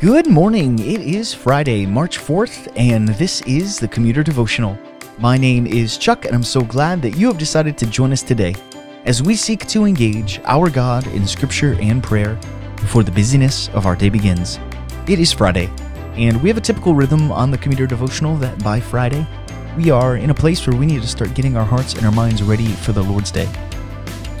Good morning. It is Friday, March 4th, and this is the Commuter Devotional. My name is Chuck, and I'm so glad that you have decided to join us today as we seek to engage our God in Scripture and prayer before the busyness of our day begins. It is Friday, and we have a typical rhythm on the Commuter Devotional that by Friday, we are in a place where we need to start getting our hearts and our minds ready for the Lord's Day.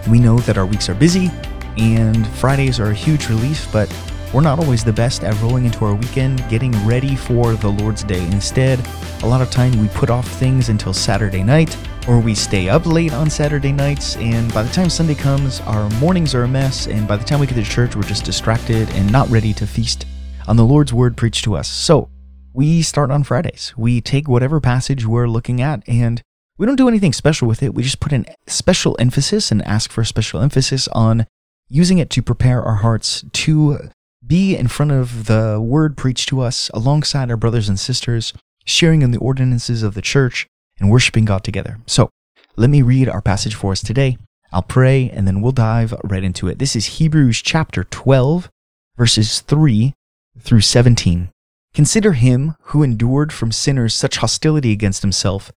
We know that our weeks are busy, and Fridays are a huge relief, but we're not always the best at rolling into our weekend, getting ready for the Lord's Day. Instead, a lot of time we put off things until Saturday night, or we stay up late on Saturday nights, and by the time Sunday comes, our mornings are a mess, and by the time we get to church, we're just distracted and not ready to feast on the Lord's Word preached to us. So, we start on Fridays. We take whatever passage we're looking at, and we don't do anything special with it. We just put in special emphasis and ask for special emphasis on using it to prepare our hearts to be in front of the word preached to us alongside our brothers and sisters, sharing in the ordinances of the church and worshiping God together. So let me read our passage for us today. I'll pray and then we'll dive right into it. This is Hebrews chapter 12, verses 3 through 17. Consider him who endured from sinners such hostility against himself,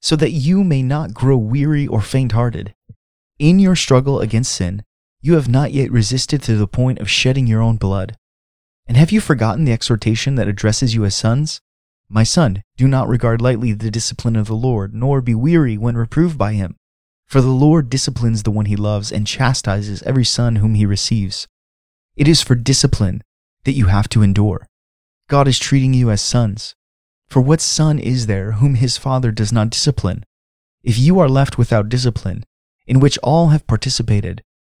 so that you may not grow weary or faint-hearted. In your struggle against sin, you have not yet resisted to the point of shedding your own blood. And have you forgotten the exhortation that addresses you as sons? My son, do not regard lightly the discipline of the Lord, nor be weary when reproved by him. For the Lord disciplines the one he loves and chastises every son whom he receives. It is for discipline that you have to endure. God is treating you as sons. For what son is there whom his father does not discipline? If you are left without discipline, in which all have participated,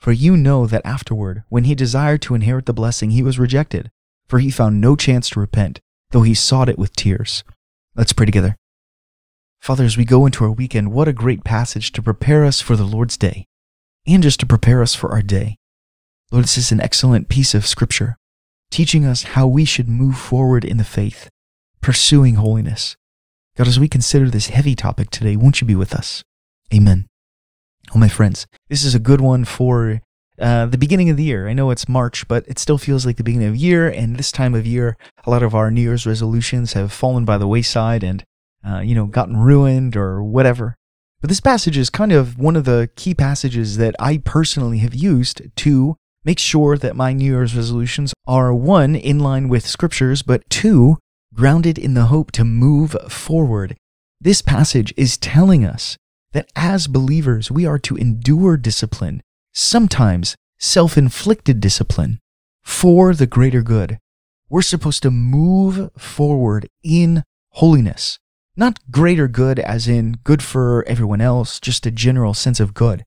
For you know that afterward, when he desired to inherit the blessing, he was rejected, for he found no chance to repent, though he sought it with tears. Let's pray together. Father, as we go into our weekend, what a great passage to prepare us for the Lord's Day, and just to prepare us for our day. Lord, this is an excellent piece of Scripture, teaching us how we should move forward in the faith, pursuing holiness. God, as we consider this heavy topic today, won't you be with us? Amen. Oh, my friends, this is a good one for the beginning of the year. I know it's March, but it still feels like the beginning of the year, and this time of year, a lot of our New Year's resolutions have fallen by the wayside and, gotten ruined or whatever. But this passage is kind of one of the key passages that I personally have used to make sure that my New Year's resolutions are, one, in line with Scriptures, but two, grounded in the hope to move forward. This passage is telling us that as believers, we are to endure discipline, sometimes self-inflicted discipline, for the greater good. We're supposed to move forward in holiness, not greater good as in good for everyone else, just a general sense of good.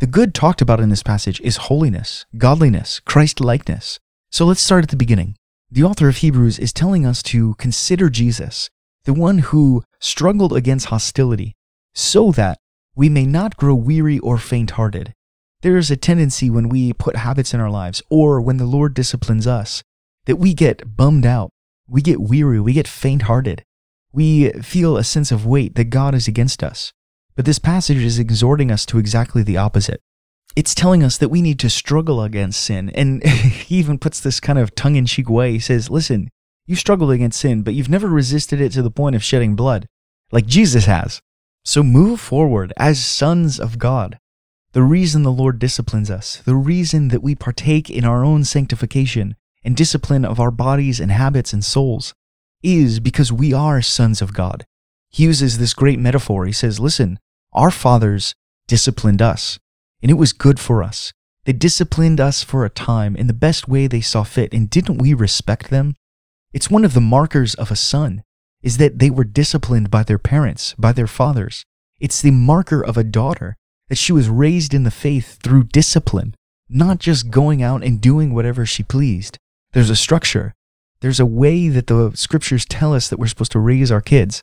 The good talked about in this passage is holiness, godliness, Christ-likeness. So let's start at the beginning. The author of Hebrews is telling us to consider Jesus, the one who struggled against hostility, so that we may not grow weary or faint-hearted. There is a tendency when we put habits in our lives or when the Lord disciplines us that we get bummed out, we get weary, we get faint-hearted. We feel a sense of weight that God is against us. But this passage is exhorting us to exactly the opposite. It's telling us that we need to struggle against sin. And he even puts this kind of tongue-in-cheek way. He says, listen, you struggled against sin, but you've never resisted it to the point of shedding blood like Jesus has. So move forward as sons of God. The reason the Lord disciplines us, the reason that we partake in our own sanctification and discipline of our bodies and habits and souls is because we are sons of God. He uses this great metaphor. He says, listen, our fathers disciplined us, and it was good for us. They disciplined us for a time in the best way they saw fit, and didn't we respect them? It's one of the markers of a son, is that they were disciplined by their parents, by their fathers. It's the marker of a daughter, that she was raised in the faith through discipline, not just going out and doing whatever she pleased. There's a structure. There's a way that the scriptures tell us that we're supposed to raise our kids.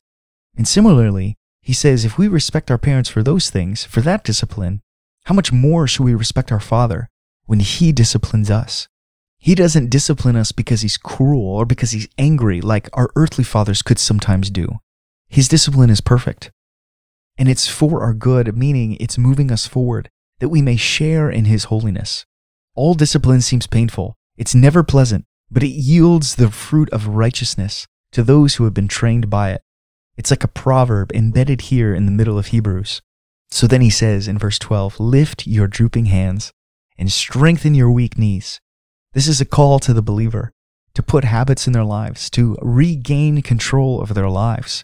And similarly, he says, if we respect our parents for those things, for that discipline, how much more should we respect our Father when He disciplines us? He doesn't discipline us because He's cruel or because He's angry like our earthly fathers could sometimes do. His discipline is perfect. And it's for our good, meaning it's moving us forward, that we may share in His holiness. All discipline seems painful. It's never pleasant, but it yields the fruit of righteousness to those who have been trained by it. It's like a proverb embedded here in the middle of Hebrews. So then he says in verse 12, lift your drooping hands and strengthen your weak knees. This is a call to the believer to put habits in their lives, to regain control of their lives.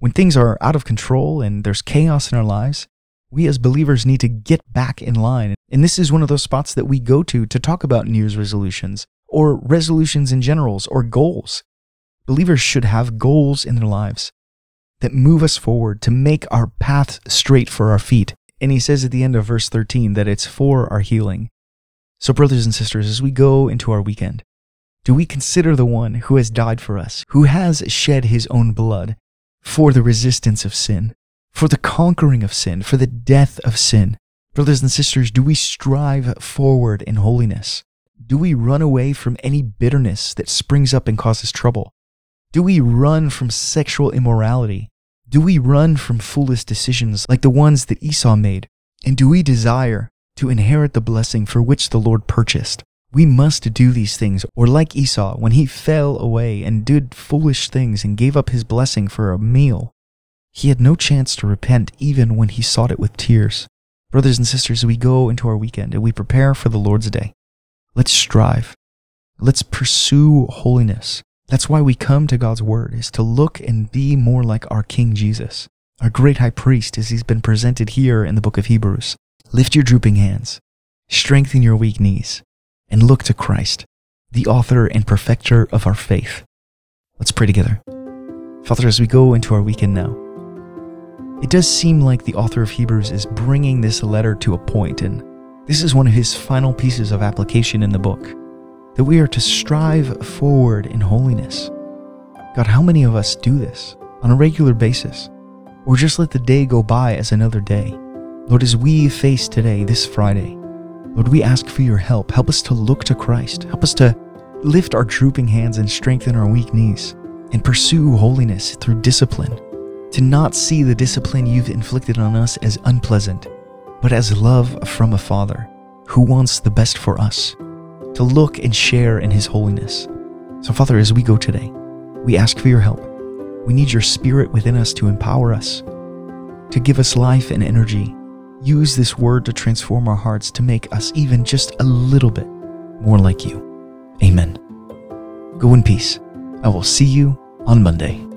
When things are out of control and there's chaos in our lives, we as believers need to get back in line. And this is one of those spots that we go to talk about New Year's resolutions or resolutions in general or goals. Believers should have goals in their lives that move us forward, to make our path straight for our feet. And he says at the end of verse 13 that it's for our healing. So brothers and sisters, as we go into our weekend, do we consider the one who has died for us, who has shed his own blood for the resistance of sin, for the conquering of sin, for the death of sin? Brothers and sisters, do we strive forward in holiness? Do we run away from any bitterness that springs up and causes trouble? Do we run from sexual immorality? Do we run from foolish decisions like the ones that Esau made? And do we desire to inherit the blessing for which the Lord purchased? We must do these things, or like Esau, when he fell away and did foolish things and gave up his blessing for a meal, he had no chance to repent even when he sought it with tears. Brothers and sisters, we go into our weekend and we prepare for the Lord's day. Let's strive. Let's pursue holiness. That's why we come to God's word, is to look and be more like our King Jesus, our great high priest, as he's been presented here in the book of Hebrews. Lift your drooping hands, strengthen your weak knees, and look to Christ, the author and perfecter of our faith. Let's pray together. Father, as we go into our weekend now, it does seem like the author of Hebrews is bringing this letter to a point, and this is one of his final pieces of application in the book, that we are to strive forward in holiness. God, how many of us do this on a regular basis, or just let the day go by as another day? Lord, as we face today, this Friday, Lord, we ask for your help. Help us to look to Christ. Help us to lift our drooping hands and strengthen our weak knees and pursue holiness through discipline, to not see the discipline you've inflicted on us as unpleasant, but as love from a Father who wants the best for us, to look and share in His holiness. So Father, as we go today, we ask for your help. We need your Spirit within us to empower us, to give us life and energy. Use this word to transform our hearts, to make us even just a little bit more like you. Amen. Go in peace. I will see you on Monday.